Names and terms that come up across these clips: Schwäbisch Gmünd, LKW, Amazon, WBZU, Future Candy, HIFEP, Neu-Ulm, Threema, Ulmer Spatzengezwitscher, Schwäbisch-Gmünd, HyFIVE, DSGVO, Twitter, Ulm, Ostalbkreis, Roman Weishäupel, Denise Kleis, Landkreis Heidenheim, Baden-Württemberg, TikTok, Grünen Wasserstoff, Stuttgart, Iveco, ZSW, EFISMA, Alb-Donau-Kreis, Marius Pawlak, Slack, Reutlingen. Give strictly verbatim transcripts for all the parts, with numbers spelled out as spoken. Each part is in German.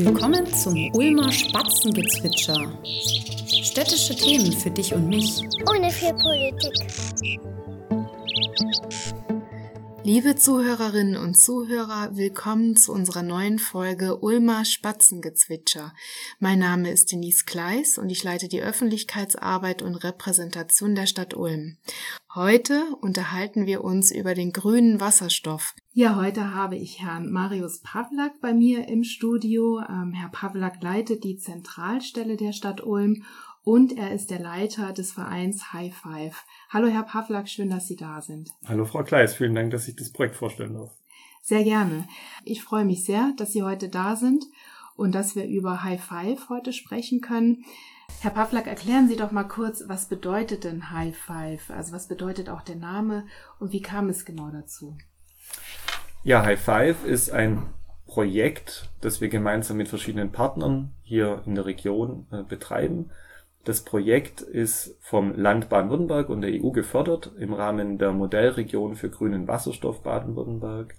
Willkommen zum Ulmer Spatzengezwitscher. Städtische Themen für dich und mich. Ohne viel Politik. Liebe Zuhörerinnen und Zuhörer, willkommen zu unserer neuen Folge Ulmer Spatzengezwitscher. Mein Name ist Denise Kleis und ich leite die Öffentlichkeitsarbeit und Repräsentation der Stadt Ulm. Heute unterhalten wir uns über den grünen Wasserstoff. Ja, heute habe ich Herrn Marius Pawlak bei mir im Studio. Ähm, Herr Pawlak leitet die Zentralstelle der Stadt Ulm und er ist der Leiter des Vereins HyFIVE. Hallo Herr Pawlak, schön, dass Sie da sind. Hallo Frau Kleis, vielen Dank, dass ich das Projekt vorstellen darf. Sehr gerne. Ich freue mich sehr, dass Sie heute da sind und dass wir über HyFIVE heute sprechen können. Herr Pawlak, erklären Sie doch mal kurz, was bedeutet denn HyFIVE? Also was bedeutet auch der Name und wie kam es genau dazu? Ja, HyFIVE ist ein Projekt, das wir gemeinsam mit verschiedenen Partnern hier in der Region äh, betreiben. Das Projekt ist vom Land Baden-Württemberg und der E U gefördert im Rahmen der Modellregion für grünen Wasserstoff Baden-Württemberg.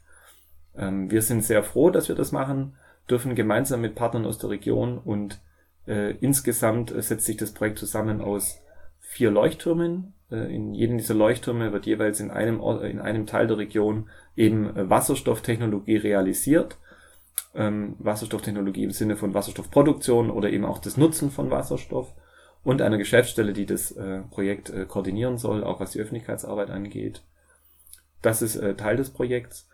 Ähm, wir sind sehr froh, dass wir das machen, dürfen gemeinsam mit Partnern aus der Region und Äh, insgesamt äh, setzt sich das Projekt zusammen aus vier Leuchttürmen. Äh, in jedem dieser Leuchttürme wird jeweils in einem, Ort, in einem Teil der Region eben äh, Wasserstofftechnologie realisiert. Ähm, Wasserstofftechnologie im Sinne von Wasserstoffproduktion oder eben auch das Nutzen von Wasserstoff und einer Geschäftsstelle, die das äh, Projekt äh, koordinieren soll, auch was die Öffentlichkeitsarbeit angeht. Das ist äh, Teil des Projekts.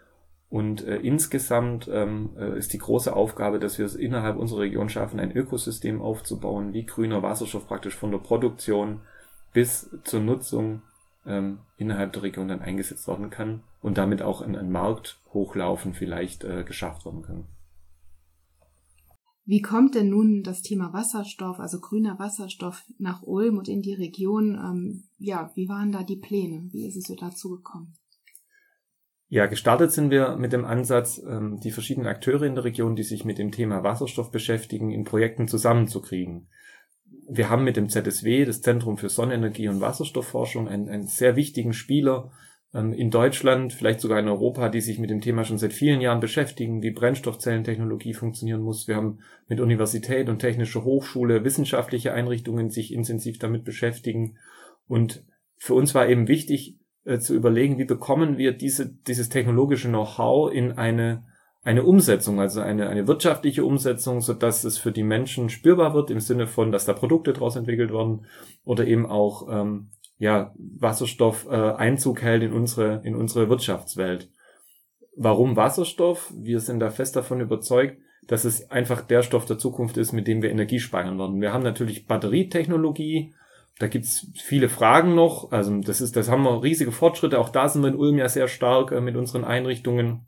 Und äh, insgesamt ähm, äh, ist die große Aufgabe, dass wir es innerhalb unserer Region schaffen, ein Ökosystem aufzubauen, wie grüner Wasserstoff praktisch von der Produktion bis zur Nutzung ähm, innerhalb der Region dann eingesetzt werden kann und damit auch in einen Markt hochlaufen vielleicht äh, geschafft werden kann. Wie kommt denn nun das Thema Wasserstoff, also grüner Wasserstoff, nach Ulm und in die Region? Ähm, ja, wie waren da die Pläne? Wie ist es so dazu gekommen? Ja, gestartet sind wir mit dem Ansatz, die verschiedenen Akteure in der Region, die sich mit dem Thema Wasserstoff beschäftigen, in Projekten zusammenzukriegen. Wir haben mit dem Z S W, das Zentrum für Sonnenenergie und Wasserstoffforschung, einen, einen sehr wichtigen Spieler in Deutschland, vielleicht sogar in Europa, die sich mit dem Thema schon seit vielen Jahren beschäftigen, wie Brennstoffzellentechnologie funktionieren muss. Wir haben mit Universität und Technischer Hochschule wissenschaftliche Einrichtungen sich intensiv damit beschäftigen. Und für uns war eben wichtig, zu überlegen, wie bekommen wir diese, dieses technologische Know-how in eine, eine Umsetzung, also eine, eine wirtschaftliche Umsetzung, so dass es für die Menschen spürbar wird, im Sinne von, dass da Produkte draus entwickelt werden oder eben auch, ähm, ja, Wasserstoff äh, Einzug hält in unsere, in unsere Wirtschaftswelt. Warum Wasserstoff? Wir sind da fest davon überzeugt, dass es einfach der Stoff der Zukunft ist, mit dem wir Energie speichern werden. Wir haben natürlich Batterietechnologie. Da gibt's viele Fragen noch, also das ist, das haben wir riesige Fortschritte, auch da sind wir in Ulm ja sehr stark äh, mit unseren Einrichtungen,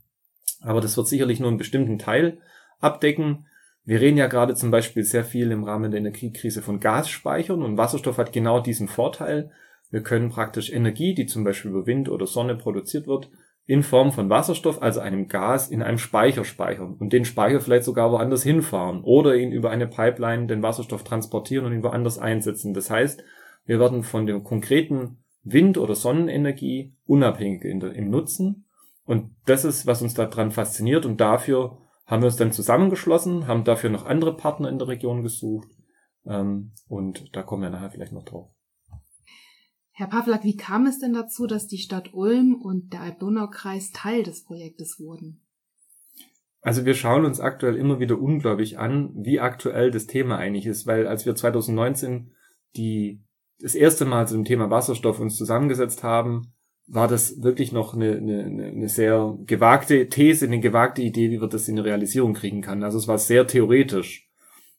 aber das wird sicherlich nur einen bestimmten Teil abdecken. Wir reden ja gerade zum Beispiel sehr viel im Rahmen der Energiekrise von Gasspeichern und Wasserstoff hat genau diesen Vorteil. Wir können praktisch Energie, die zum Beispiel über Wind oder Sonne produziert wird, in Form von Wasserstoff, also einem Gas, in einem Speicher speichern und den Speicher vielleicht sogar woanders hinfahren oder ihn über eine Pipeline den Wasserstoff transportieren und ihn woanders einsetzen. Das heißt, wir werden von der konkreten Wind- oder Sonnenenergie unabhängig im Nutzen. Und das ist, was uns daran fasziniert. Und dafür haben wir uns dann zusammengeschlossen, haben dafür noch andere Partner in der Region gesucht. Und da kommen wir nachher vielleicht noch drauf. Herr Pawlak, wie kam es denn dazu, dass die Stadt Ulm und der Alb-Donau-Kreis Teil des Projektes wurden? Also wir schauen uns aktuell immer wieder unglaublich an, wie aktuell das Thema eigentlich ist. Weil als wir zwanzig neunzehn die das erste Mal zum Thema Wasserstoff uns zusammengesetzt haben, war das wirklich noch eine, eine, eine sehr gewagte These, eine gewagte Idee, wie wir das in die Realisierung kriegen können. Also es war sehr theoretisch.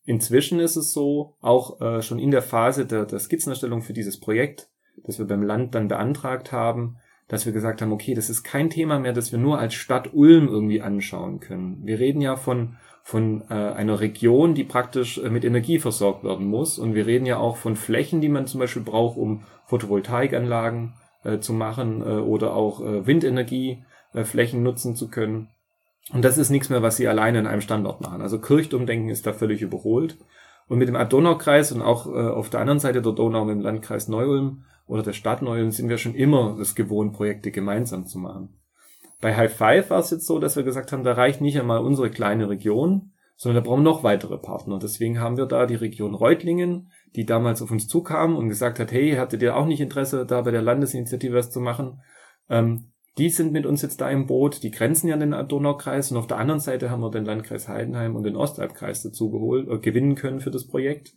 Inzwischen ist es so, auch äh, schon in der Phase der, der Skizzenerstellung für dieses Projekt, das wir beim Land dann beantragt haben, dass wir gesagt haben, okay, das ist kein Thema mehr, das wir nur als Stadt Ulm irgendwie anschauen können. Wir reden ja von von äh, einer Region, die praktisch äh, mit Energie versorgt werden muss. Und wir reden ja auch von Flächen, die man zum Beispiel braucht, um Photovoltaikanlagen äh, zu machen äh, oder auch äh, Windenergieflächen äh, nutzen zu können. Und das ist nichts mehr, was sie alleine an einem Standort machen. Also Kirchturmdenken ist da völlig überholt. Und mit dem Alb-Donau-Kreis und auch äh, auf der anderen Seite der Donau mit dem Landkreis Neu-Ulm oder der Stadt Neu-Ulm sind wir schon immer es gewohnt, Projekte gemeinsam zu machen. Bei HyFIVE war es jetzt so, dass wir gesagt haben, da reicht nicht einmal unsere kleine Region, sondern da brauchen wir noch weitere Partner. Deswegen haben wir da die Region Reutlingen, die damals auf uns zukam und gesagt hat, hey, hattet ihr auch nicht Interesse, da bei der Landesinitiative was zu machen? Ähm, die sind mit uns jetzt da im Boot, die grenzen ja an den Alb-Donau-Kreis, und auf der anderen Seite haben wir den Landkreis Heidenheim und den Ostalbkreis dazu geholt, äh, gewinnen können für das Projekt.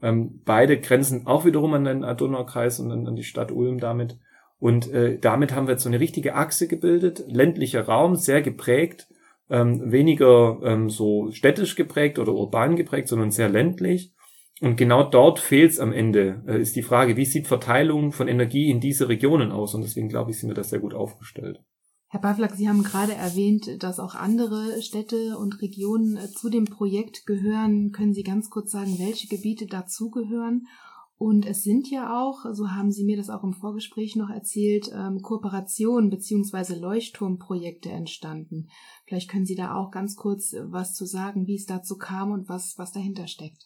Ähm, beide grenzen auch wiederum an den Alb-Donau-Kreis und an, an die Stadt Ulm damit. Und äh, damit haben wir jetzt so eine richtige Achse gebildet, ländlicher Raum, sehr geprägt, ähm, weniger ähm, so städtisch geprägt oder urban geprägt, sondern sehr ländlich. Und genau dort fehlt es am Ende, äh, ist die Frage, wie sieht Verteilung von Energie in diese Regionen aus? Und deswegen, glaube ich, sind wir das sehr gut aufgestellt. Herr Pawlak, Sie haben gerade erwähnt, dass auch andere Städte und Regionen äh, zu dem Projekt gehören. Können Sie ganz kurz sagen, welche Gebiete dazugehören? Und es sind ja auch, so haben Sie mir das auch im Vorgespräch noch erzählt, ähm, Kooperationen bzw. Leuchtturmprojekte entstanden. Vielleicht können Sie da auch ganz kurz was zu sagen, wie es dazu kam und was, was dahinter steckt.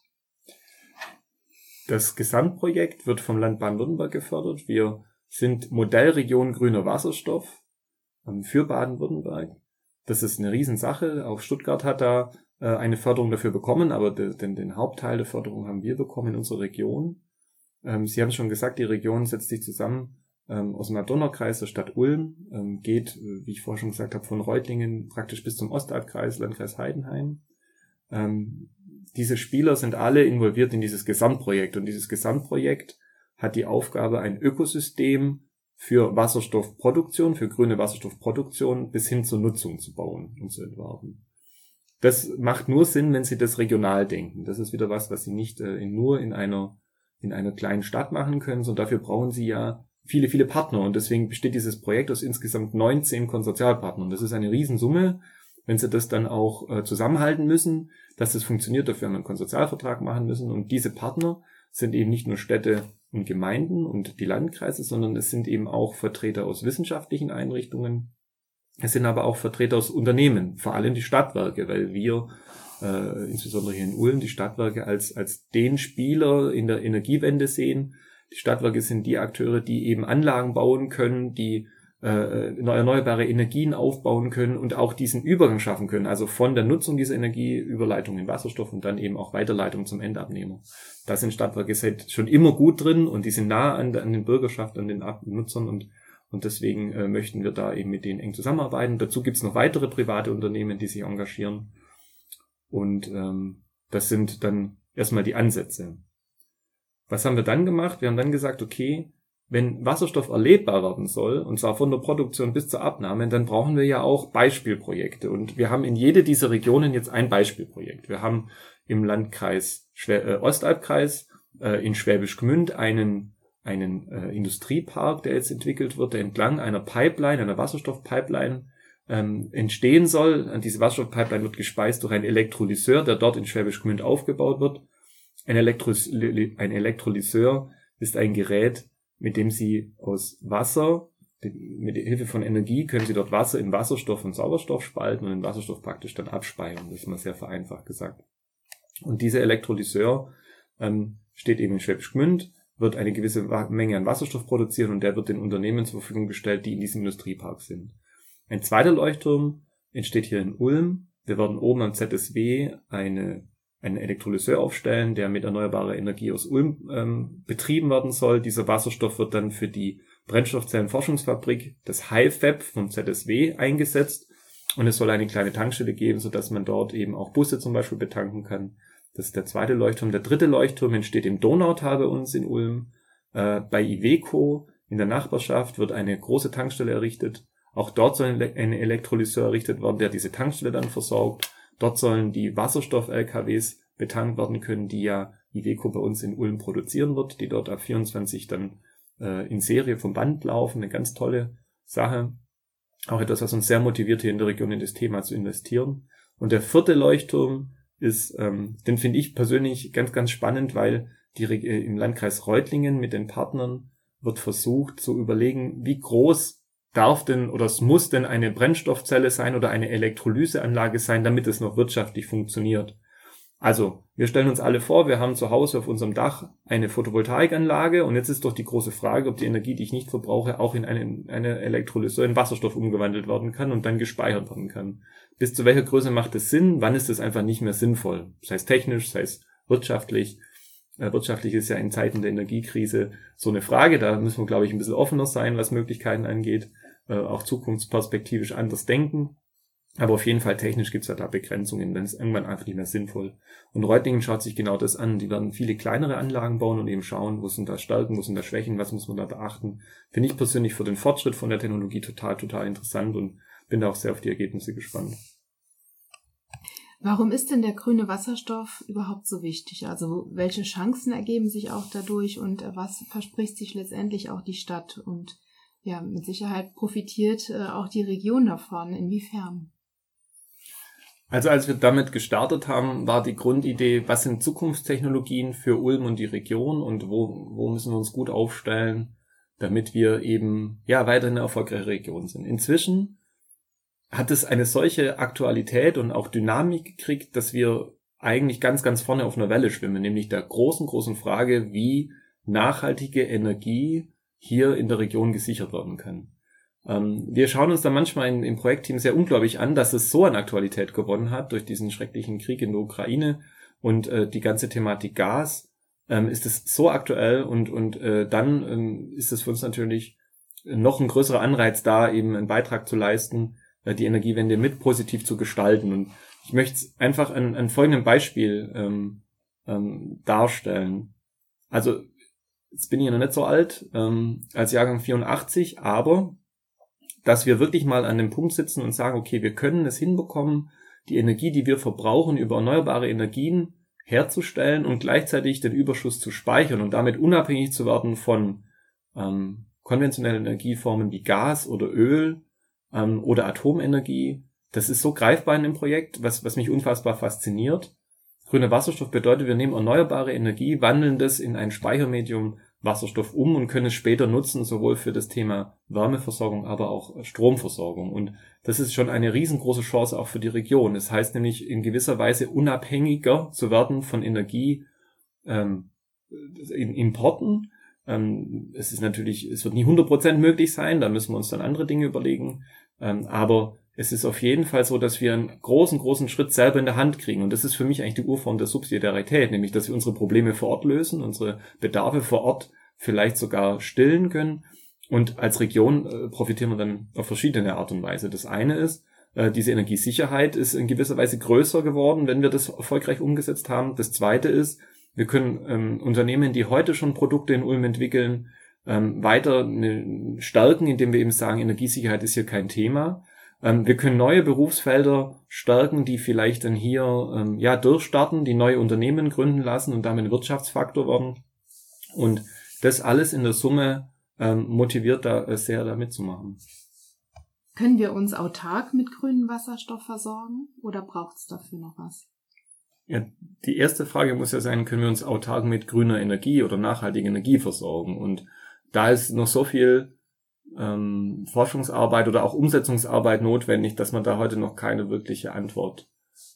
Das Gesamtprojekt wird vom Land Baden-Württemberg gefördert. Wir sind Modellregion grüner Wasserstoff für Baden-Württemberg. Das ist eine Riesensache. Auch Stuttgart hat da eine Förderung dafür bekommen, aber den, den Hauptteil der Förderung haben wir bekommen in unserer Region. Sie haben schon gesagt, die Region setzt sich zusammen aus dem Alb-Donau-Kreis, der Stadt Ulm, geht, wie ich vorher schon gesagt habe, von Reutlingen praktisch bis zum Ostalbkreis, Landkreis Heidenheim. Diese Spieler sind alle involviert in dieses Gesamtprojekt, und dieses Gesamtprojekt hat die Aufgabe, ein Ökosystem für Wasserstoffproduktion, für grüne Wasserstoffproduktion bis hin zur Nutzung zu bauen und zu entwerfen. Das macht nur Sinn, wenn Sie das regional denken. Das ist wieder was, was Sie nicht äh, nur in einer, in einer kleinen Stadt machen können, sondern dafür brauchen Sie ja viele, viele Partner, und deswegen besteht dieses Projekt aus insgesamt neunzehn Konsortialpartnern. Das ist eine Riesensumme. Wenn Sie das dann auch äh, zusammenhalten müssen, dass das funktioniert, dafür haben wir einen Konsortialvertrag machen müssen. Und diese Partner sind eben nicht nur Städte und Gemeinden und die Landkreise, sondern es sind eben auch Vertreter aus wissenschaftlichen Einrichtungen. Es sind aber auch Vertreter aus Unternehmen, vor allem die Stadtwerke, weil wir äh, insbesondere hier in Ulm die Stadtwerke als als den Spieler in der Energiewende sehen. Die Stadtwerke sind die Akteure, die eben Anlagen bauen können, die erneuerbare Energien aufbauen können und auch diesen Übergang schaffen können, also von der Nutzung dieser Energie, Überleitung in Wasserstoff und dann eben auch Weiterleitung zum Endabnehmer. Da sind Stadtwerke seit schon immer gut drin, und die sind nah an, an den Bürgerschaft, an den Nutzern, und und deswegen äh, möchten wir da eben mit denen eng zusammenarbeiten. Dazu gibt es noch weitere private Unternehmen, die sich engagieren, und ähm, das sind dann erstmal die Ansätze. Was haben wir dann gemacht? Wir haben dann gesagt, okay, wenn Wasserstoff erlebbar werden soll, und zwar von der Produktion bis zur Abnahme, dann brauchen wir ja auch Beispielprojekte. Und wir haben in jede dieser Regionen jetzt ein Beispielprojekt. Wir haben im Landkreis äh, Ostalbkreis äh, in Schwäbisch-Gmünd einen, einen äh, Industriepark, der jetzt entwickelt wird, der entlang einer Pipeline, einer Wasserstoffpipeline ähm, entstehen soll. Und diese Wasserstoffpipeline wird gespeist durch einen Elektrolyseur, der dort in Schwäbisch-Gmünd aufgebaut wird. Ein, Elektros- ein Elektrolyseur ist ein Gerät, mit dem Sie aus Wasser, mit der Hilfe von Energie, können Sie dort Wasser in Wasserstoff und Sauerstoff spalten und den Wasserstoff praktisch dann abspeichern. Das ist mal sehr vereinfacht gesagt. Und dieser Elektrolyseur ähm, steht eben in Schwäbisch Gmünd, wird eine gewisse Menge an Wasserstoff produzieren, und der wird den Unternehmen zur Verfügung gestellt, die in diesem Industriepark sind. Ein zweiter Leuchtturm entsteht hier in Ulm. Wir werden oben am Z S W eine einen Elektrolyseur aufstellen, der mit erneuerbarer Energie aus Ulm ähm, betrieben werden soll. Dieser Wasserstoff wird dann für die Brennstoffzellenforschungsfabrik, das HIFEP vom Z S W, eingesetzt, und es soll eine kleine Tankstelle geben, sodass man dort eben auch Busse zum Beispiel betanken kann. Das ist der zweite Leuchtturm. Der dritte Leuchtturm entsteht im Donautal bei uns in Ulm. Äh, bei Iveco in der Nachbarschaft wird eine große Tankstelle errichtet. Auch dort soll ein, Le- ein Elektrolyseur errichtet werden, der diese Tankstelle dann versorgt. Dort sollen die Wasserstoff-L K Ws betankt werden können, die ja Iveco bei uns in Ulm produzieren wird, die dort ab vierundzwanzig dann äh, in Serie vom Band laufen. Eine ganz tolle Sache. Auch etwas, was uns sehr motiviert, hier in der Region in das Thema zu investieren. Und der vierte Leuchtturm ist, ähm, den finde ich persönlich ganz, ganz spannend, weil die Re- äh, im Landkreis Reutlingen mit den Partnern wird versucht zu überlegen, wie groß darf denn oder es muss denn eine Brennstoffzelle sein oder eine Elektrolyseanlage sein, damit es noch wirtschaftlich funktioniert. Also, wir stellen uns alle vor, wir haben zu Hause auf unserem Dach eine Photovoltaikanlage und jetzt ist doch die große Frage, ob die Energie, die ich nicht verbrauche, auch in eine, eine Elektrolyse, in Wasserstoff umgewandelt werden kann und dann gespeichert werden kann. Bis zu welcher Größe macht das Sinn? Wann ist das einfach nicht mehr sinnvoll? Sei es technisch, sei es wirtschaftlich. Wirtschaftlich ist ja in Zeiten der Energiekrise so eine Frage. Da müssen wir, glaube ich, ein bisschen offener sein, was Möglichkeiten angeht. Auch zukunftsperspektivisch anders denken. Aber auf jeden Fall technisch gibt's ja da Begrenzungen, dann ist irgendwann einfach nicht mehr sinnvoll. Und Reutlingen schaut sich genau das an. Die werden viele kleinere Anlagen bauen und eben schauen, wo sind da Stärken, wo sind da Schwächen, was muss man da beachten. Finde ich persönlich für den Fortschritt von der Technologie total, total interessant und bin da auch sehr auf die Ergebnisse gespannt. Warum ist denn der grüne Wasserstoff überhaupt so wichtig? Also welche Chancen ergeben sich auch dadurch und was verspricht sich letztendlich auch die Stadt? Und ja, mit Sicherheit profitiert auch die Region davon. Inwiefern? Also als wir damit gestartet haben, war die Grundidee, was sind Zukunftstechnologien für Ulm und die Region und wo, wo müssen wir uns gut aufstellen, damit wir eben ja weiterhin eine erfolgreiche Region sind. Inzwischen hat es eine solche Aktualität und auch Dynamik gekriegt, dass wir eigentlich ganz, ganz vorne auf einer Welle schwimmen, nämlich der großen, großen Frage, wie nachhaltige Energie hier in der Region gesichert werden kann. Wir schauen uns da manchmal im Projektteam sehr unglaublich an, dass es so an Aktualität gewonnen hat durch diesen schrecklichen Krieg in der Ukraine und äh, die ganze Thematik Gas ähm, ist es so aktuell und und äh, dann ähm, ist es für uns natürlich noch ein größerer Anreiz da, eben einen Beitrag zu leisten, äh, die Energiewende mit positiv zu gestalten. Und ich möchte es einfach an, an folgendem Beispiel ähm, ähm, darstellen. Also jetzt bin ich ja noch nicht so alt ähm, als Jahrgang vierundachtzig, aber dass wir wirklich mal an dem Punkt sitzen und sagen, okay, wir können es hinbekommen, die Energie, die wir verbrauchen, über erneuerbare Energien herzustellen und gleichzeitig den Überschuss zu speichern und damit unabhängig zu werden von ähm, konventionellen Energieformen wie Gas oder Öl ähm, oder Atomenergie. Das ist so greifbar in dem Projekt, was, was mich unfassbar fasziniert. Grüner Wasserstoff bedeutet, wir nehmen erneuerbare Energie, wandeln das in ein Speichermedium Wasserstoff um und können es später nutzen, sowohl für das Thema Wärmeversorgung, aber auch Stromversorgung. Und das ist schon eine riesengroße Chance auch für die Region. Das heißt nämlich, in gewisser Weise unabhängiger zu werden von Energie, ähm, in Importen. Ähm, es ist natürlich, es wird nie hundert Prozent möglich sein, da müssen wir uns dann andere Dinge überlegen. Ähm, aber es ist auf jeden Fall so, dass wir einen großen, großen Schritt selber in der Hand kriegen. Und das ist für mich eigentlich die Urform der Subsidiarität, nämlich, dass wir unsere Probleme vor Ort lösen, unsere Bedarfe vor Ort vielleicht sogar stillen können. Und als Region äh, profitieren wir dann auf verschiedene Art und Weise. Das eine ist, äh, diese Energiesicherheit ist in gewisser Weise größer geworden, wenn wir das erfolgreich umgesetzt haben. Das zweite ist, wir können ähm, Unternehmen, die heute schon Produkte in Ulm entwickeln, ähm, weiter stärken, indem wir eben sagen, Energiesicherheit ist hier kein Thema. Wir können neue Berufsfelder stärken, die vielleicht dann hier ähm, ja durchstarten, die neue Unternehmen gründen lassen und damit Wirtschaftsfaktor werden. Und das alles in der Summe ähm, motiviert da äh, sehr, da mitzumachen. Können wir uns autark mit grünem Wasserstoff versorgen oder braucht es dafür noch was? Ja, die erste Frage muss ja sein, können wir uns autark mit grüner Energie oder nachhaltiger Energie versorgen? Und da ist noch so viel Ähm, Forschungsarbeit oder auch Umsetzungsarbeit notwendig, dass man da heute noch keine wirkliche Antwort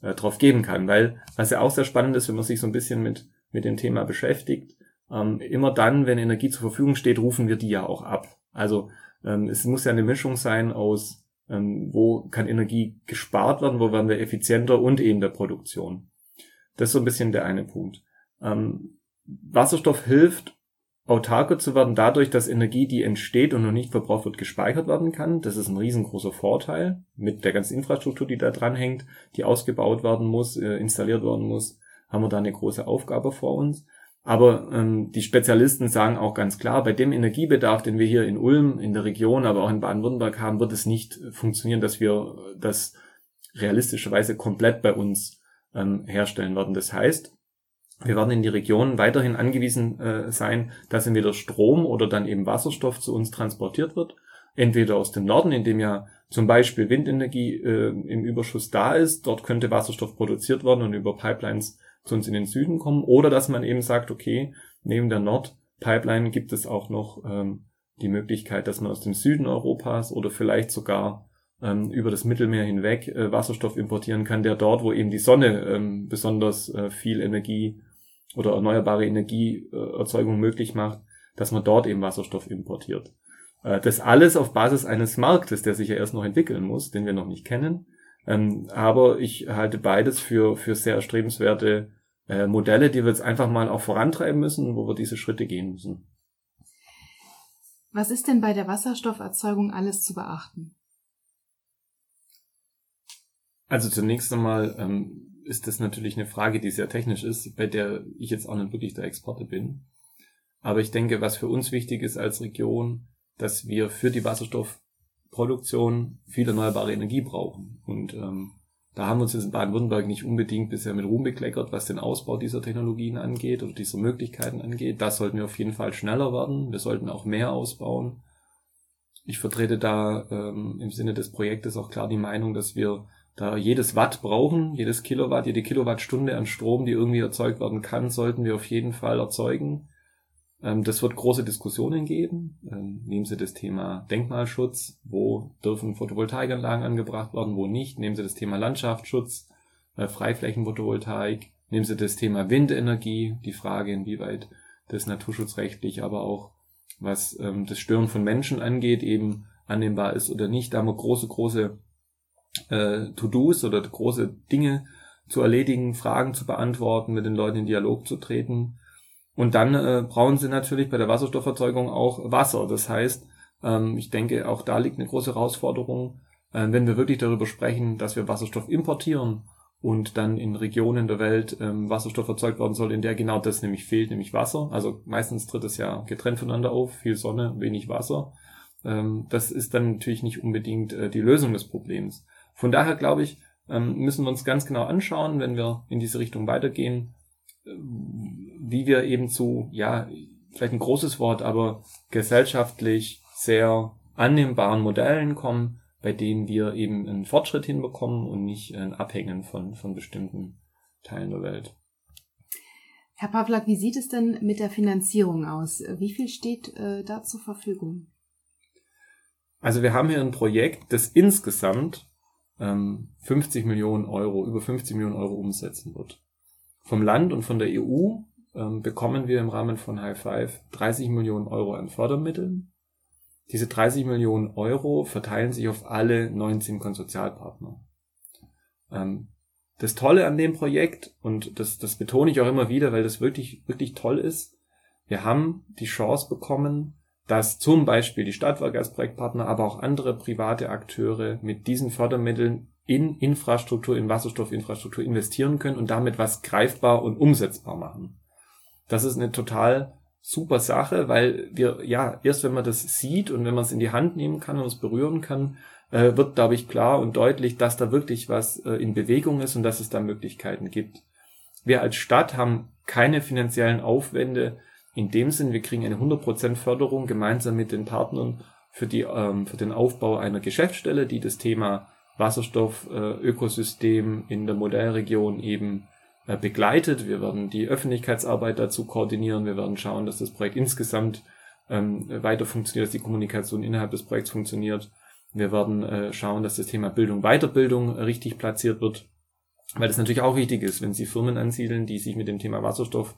äh, drauf geben kann, weil was ja auch sehr spannend ist, wenn man sich so ein bisschen mit mit dem Thema beschäftigt, ähm, immer dann, wenn Energie zur Verfügung steht, rufen wir die ja auch ab. Also ähm, es muss ja eine Mischung sein aus, ähm, wo kann Energie gespart werden, wo werden wir effizienter und eben der Produktion. Das ist so ein bisschen der eine Punkt. Ähm, Wasserstoff hilft, autarker zu werden dadurch, dass Energie, die entsteht und noch nicht verbraucht wird, gespeichert werden kann. Das ist ein riesengroßer Vorteil mit der ganzen Infrastruktur, die da dranhängt, die ausgebaut werden muss, installiert werden muss, haben wir da eine große Aufgabe vor uns. Aber ähm, die Spezialisten sagen auch ganz klar, bei dem Energiebedarf, den wir hier in Ulm, in der Region, aber auch in Baden-Württemberg haben, wird es nicht funktionieren, dass wir das realistischerweise komplett bei uns ähm, herstellen werden. Das heißt, wir werden in die Region weiterhin angewiesen äh, sein, dass entweder Strom oder dann eben Wasserstoff zu uns transportiert wird. Entweder aus dem Norden, in dem ja zum Beispiel Windenergie äh, im Überschuss da ist. Dort könnte Wasserstoff produziert werden und über Pipelines zu uns in den Süden kommen. Oder dass man eben sagt, okay, neben der Nord-Pipeline gibt es auch noch ähm, die Möglichkeit, dass man aus dem Süden Europas oder vielleicht sogar ähm, über das Mittelmeer hinweg äh, Wasserstoff importieren kann, der dort, wo eben die Sonne ähm, besonders äh, viel Energie oder erneuerbare Energieerzeugung äh, möglich macht, dass man dort eben Wasserstoff importiert. Äh, das alles auf Basis eines Marktes, der sich ja erst noch entwickeln muss, den wir noch nicht kennen. Ähm, aber ich halte beides für für sehr erstrebenswerte äh, Modelle, die wir jetzt einfach mal auch vorantreiben müssen, wo wir diese Schritte gehen müssen. Was ist denn bei der Wasserstofferzeugung alles zu beachten? Also zunächst einmal ähm, ist das natürlich eine Frage, die sehr technisch ist, bei der ich jetzt auch nicht wirklich der Experte bin. Aber ich denke, was für uns wichtig ist als Region, dass wir für die Wasserstoffproduktion viel erneuerbare Energie brauchen. Und ähm, da haben wir uns jetzt in Baden-Württemberg nicht unbedingt bisher mit Ruhm bekleckert, was den Ausbau dieser Technologien angeht oder dieser Möglichkeiten angeht. Das sollten wir auf jeden Fall schneller werden. Wir sollten auch mehr ausbauen. Ich vertrete da ähm, im Sinne des Projektes auch klar die Meinung, dass wir da jedes Watt brauchen, jedes Kilowatt, jede Kilowattstunde an Strom, die irgendwie erzeugt werden kann, sollten wir auf jeden Fall erzeugen. Das wird große Diskussionen geben. Nehmen Sie das Thema Denkmalschutz. Wo dürfen Photovoltaikanlagen angebracht werden, wo nicht? Nehmen Sie das Thema Landschaftsschutz, Freiflächenphotovoltaik. Nehmen Sie das Thema Windenergie. Die Frage, inwieweit das naturschutzrechtlich, aber auch was das Stören von Menschen angeht, eben annehmbar ist oder nicht. Da haben wir große, große To-Dos oder große Dinge zu erledigen, Fragen zu beantworten, mit den Leuten in Dialog zu treten. Und dann äh, brauchen sie natürlich bei der Wasserstofferzeugung auch Wasser. Das heißt, ähm, ich denke, auch da liegt eine große Herausforderung, äh, wenn wir wirklich darüber sprechen, dass wir Wasserstoff importieren und dann in Regionen der Welt ähm, Wasserstoff erzeugt werden soll, in der genau das nämlich fehlt, nämlich Wasser. Also meistens tritt es ja getrennt voneinander auf, viel Sonne, wenig Wasser. Ähm, das ist dann natürlich nicht unbedingt äh, die Lösung des Problems. Von daher, glaube ich, ähm, müssen wir uns ganz genau anschauen, wenn wir in diese Richtung weitergehen, wie wir eben zu, ja, vielleicht ein großes Wort, aber gesellschaftlich sehr annehmbaren Modellen kommen, bei denen wir eben einen Fortschritt hinbekommen und nicht ein Abhängen von, von bestimmten Teilen der Welt. Herr Pawlak, wie sieht es denn mit der Finanzierung aus? Wie viel steht äh, da zur Verfügung? Also wir haben hier ein Projekt, das insgesamt ähm, fünfzig Millionen Euro, über fünfzig Millionen Euro umsetzen wird. Vom Land und von der E U ähm, bekommen wir im Rahmen von HyFIVE dreißig Millionen Euro an Fördermitteln. Diese dreißig Millionen Euro verteilen sich auf alle neunzehn Konsortialpartner. Ähm, das Tolle an dem Projekt, und das, das betone ich auch immer wieder, weil das wirklich, wirklich toll ist, wir haben die Chance bekommen, dass zum Beispiel die Stadtwerke als Projektpartner, aber auch andere private Akteure mit diesen Fördermitteln in Infrastruktur, in Wasserstoffinfrastruktur investieren können und damit was greifbar und umsetzbar machen. Das ist eine total super Sache, weil wir, ja, erst wenn man das sieht und wenn man es in die Hand nehmen kann und es berühren kann, äh, wird, glaube ich, klar und deutlich, dass da wirklich was äh, in Bewegung ist und dass es da Möglichkeiten gibt. Wir als Stadt haben keine finanziellen Aufwände. In dem Sinn, wir kriegen eine hundert Prozent Förderung gemeinsam mit den Partnern für die, ähm, für den Aufbau einer Geschäftsstelle, die das Thema Wasserstoff-Ökosystem in der Modellregion eben begleitet. Wir werden die Öffentlichkeitsarbeit dazu koordinieren. Wir werden schauen, dass das Projekt insgesamt weiter funktioniert, dass die Kommunikation innerhalb des Projekts funktioniert. Wir werden schauen, dass das Thema Bildung, Weiterbildung richtig platziert wird, weil das natürlich auch wichtig ist, wenn Sie Firmen ansiedeln, die sich mit dem Thema Wasserstoff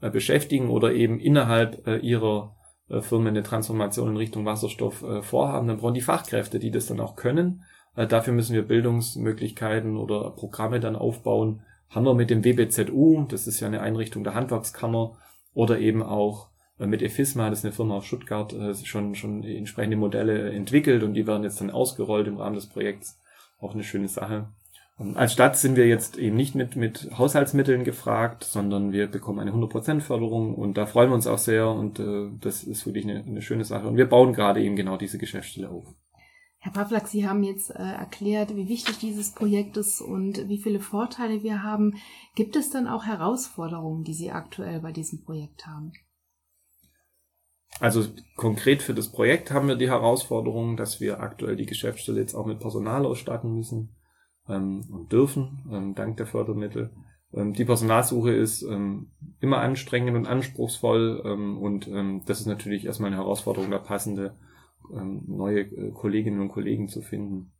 beschäftigen oder eben innerhalb ihrer Firmen eine Transformation in Richtung Wasserstoff vorhaben, dann brauchen die Fachkräfte, die das dann auch können. Dafür müssen wir Bildungsmöglichkeiten oder Programme dann aufbauen. Haben wir mit dem W B Z U, das ist ja eine Einrichtung der Handwerkskammer, oder eben auch mit EFISMA, das ist eine Firma aus Stuttgart, schon, schon entsprechende Modelle entwickelt und die werden jetzt dann ausgerollt im Rahmen des Projekts. Auch eine schöne Sache. Als Stadt sind wir jetzt eben nicht mit, mit Haushaltsmitteln gefragt, sondern wir bekommen eine hundert Prozent Förderung und da freuen wir uns auch sehr und äh, das ist wirklich eine, eine schöne Sache. Und wir bauen gerade eben genau diese Geschäftsstelle auf. Herr Pawlak, Sie haben jetzt äh, erklärt, wie wichtig dieses Projekt ist und wie viele Vorteile wir haben. Gibt es dann auch Herausforderungen, die Sie aktuell bei diesem Projekt haben? Also konkret für das Projekt haben wir die Herausforderung, dass wir aktuell die Geschäftsstelle jetzt auch mit Personal ausstatten müssen ähm, und dürfen, ähm, dank der Fördermittel. Ähm, die Personalsuche ist ähm, immer anstrengend und anspruchsvoll ähm, und ähm, das ist natürlich erstmal eine Herausforderung, da passende neue Kolleginnen und Kollegen zu finden.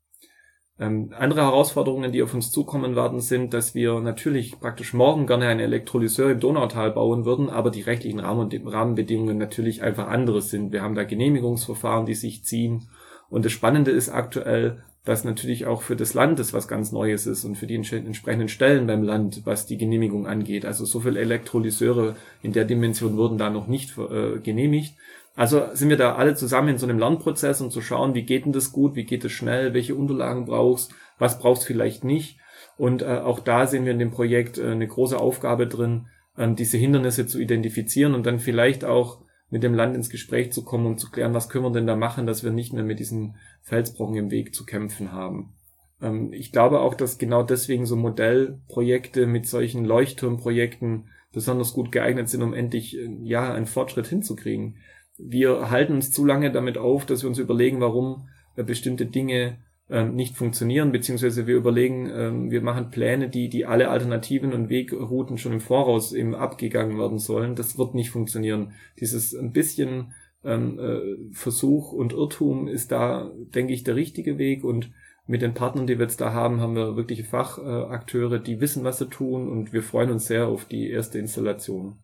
Ähm, andere Herausforderungen, die auf uns zukommen werden, sind, dass wir natürlich praktisch morgen gerne einen Elektrolyseur im Donautal bauen würden, aber die rechtlichen Rahmen und Rahmenbedingungen natürlich einfach anderes sind. Wir haben da Genehmigungsverfahren, die sich ziehen. Und das Spannende ist aktuell, dass natürlich auch für das Land das was ganz Neues ist und für die entsprechenden Stellen beim Land, was die Genehmigung angeht. Also so viele Elektrolyseure in der Dimension wurden da noch nicht äh, genehmigt. Also sind wir da alle zusammen in so einem Lernprozess, um zu schauen, wie geht denn das gut, wie geht es schnell, welche Unterlagen brauchst, was brauchst vielleicht nicht. Und äh, auch da sehen wir in dem Projekt äh, eine große Aufgabe drin, äh, diese Hindernisse zu identifizieren und dann vielleicht auch mit dem Land ins Gespräch zu kommen und zu klären, was können wir denn da machen, dass wir nicht mehr mit diesen Felsbrocken im Weg zu kämpfen haben. Ähm, ich glaube auch, dass genau deswegen so Modellprojekte mit solchen Leuchtturmprojekten besonders gut geeignet sind, um endlich ja einen Fortschritt hinzukriegen. Wir halten uns zu lange damit auf, dass wir uns überlegen, warum äh, bestimmte Dinge ähm, nicht funktionieren, beziehungsweise wir überlegen, ähm, wir machen Pläne, die die alle Alternativen und Wegrouten schon im Voraus eben abgegangen werden sollen. Das wird nicht funktionieren. Dieses ein bisschen ähm, äh, Versuch und Irrtum ist da, denke ich, der richtige Weg. Und mit den Partnern, die wir jetzt da haben, haben wir wirkliche Fachakteure, äh, die wissen, was sie tun. Und wir freuen uns sehr auf die erste Installation.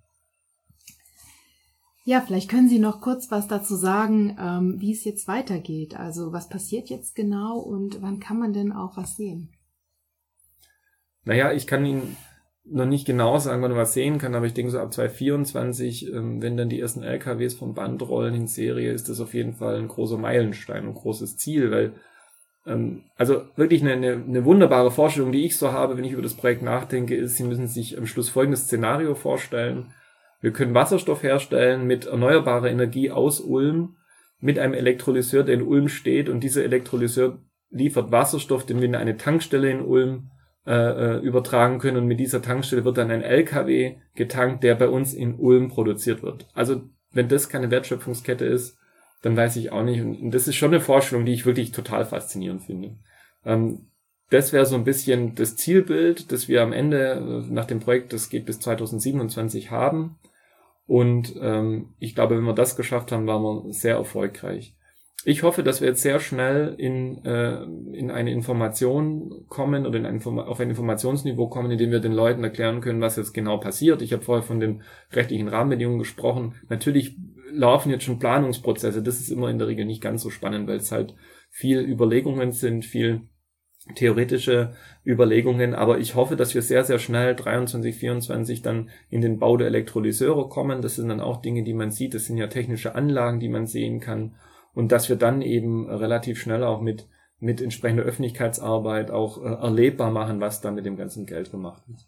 Ja, vielleicht können Sie noch kurz was dazu sagen, ähm, wie es jetzt weitergeht. Also was passiert jetzt genau und wann kann man denn auch was sehen? Naja, ich kann Ihnen noch nicht genau sagen, wann man was sehen kann, aber ich denke so ab zwanzig vierundzwanzig, ähm, wenn dann die ersten L K Ws vom Band rollen in Serie, ist das auf jeden Fall ein großer Meilenstein, ein großes Ziel, weil also wirklich eine, eine, eine wunderbare Vorstellung, die ich so habe, wenn ich über das Projekt nachdenke, ist, Sie müssen sich am Schluss folgendes Szenario vorstellen. Wir können Wasserstoff herstellen mit erneuerbarer Energie aus Ulm, mit einem Elektrolyseur, der in Ulm steht, und dieser Elektrolyseur liefert Wasserstoff, den wir in eine Tankstelle in Ulm äh, übertragen können, und mit dieser Tankstelle wird dann ein L K W getankt, der bei uns in Ulm produziert wird. Also wenn das keine Wertschöpfungskette ist, dann weiß ich auch nicht. Und das ist schon eine Vorstellung, die ich wirklich total faszinierend finde. Ähm, das wäre so ein bisschen das Zielbild, das wir am Ende nach dem Projekt, das geht bis zwanzig siebenundzwanzig, haben. Und ähm, ich glaube, wenn wir das geschafft haben, waren wir sehr erfolgreich. Ich hoffe, dass wir jetzt sehr schnell in äh, in eine Information kommen oder in ein Inform- auf ein Informationsniveau kommen, in dem wir den Leuten erklären können, was jetzt genau passiert. Ich habe vorher von den rechtlichen Rahmenbedingungen gesprochen. Natürlich laufen jetzt schon Planungsprozesse. Das ist immer in der Regel nicht ganz so spannend, weil es halt viel Überlegungen sind, viel theoretische Überlegungen. Aber ich hoffe, dass wir sehr, sehr schnell dreiundzwanzig, vierundzwanzig dann in den Bau der Elektrolyseure kommen. Das sind dann auch Dinge, die man sieht. Das sind ja technische Anlagen, die man sehen kann. Und dass wir dann eben relativ schnell auch mit, mit entsprechender Öffentlichkeitsarbeit auch äh, erlebbar machen, was dann mit dem ganzen Geld gemacht wird.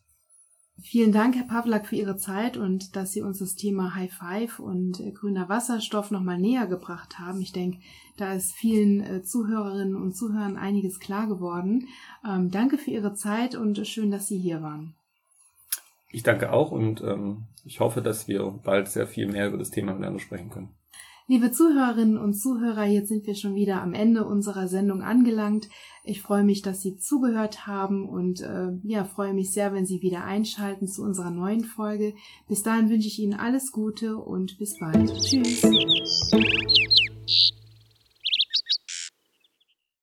Vielen Dank, Herr Pawlak, für Ihre Zeit und dass Sie uns das Thema HyFIVE und äh, grüner Wasserstoff nochmal näher gebracht haben. Ich denke, da ist vielen äh, Zuhörerinnen und Zuhörern einiges klar geworden. Ähm, danke für Ihre Zeit und schön, dass Sie hier waren. Ich danke auch und ähm, ich hoffe, dass wir bald sehr viel mehr über das Thema miteinander sprechen können. Liebe Zuhörerinnen und Zuhörer, jetzt sind wir schon wieder am Ende unserer Sendung angelangt. Ich freue mich, dass Sie zugehört haben und äh, ja, freue mich sehr, wenn Sie wieder einschalten zu unserer neuen Folge. Bis dahin wünsche ich Ihnen alles Gute und bis bald. Tschüss.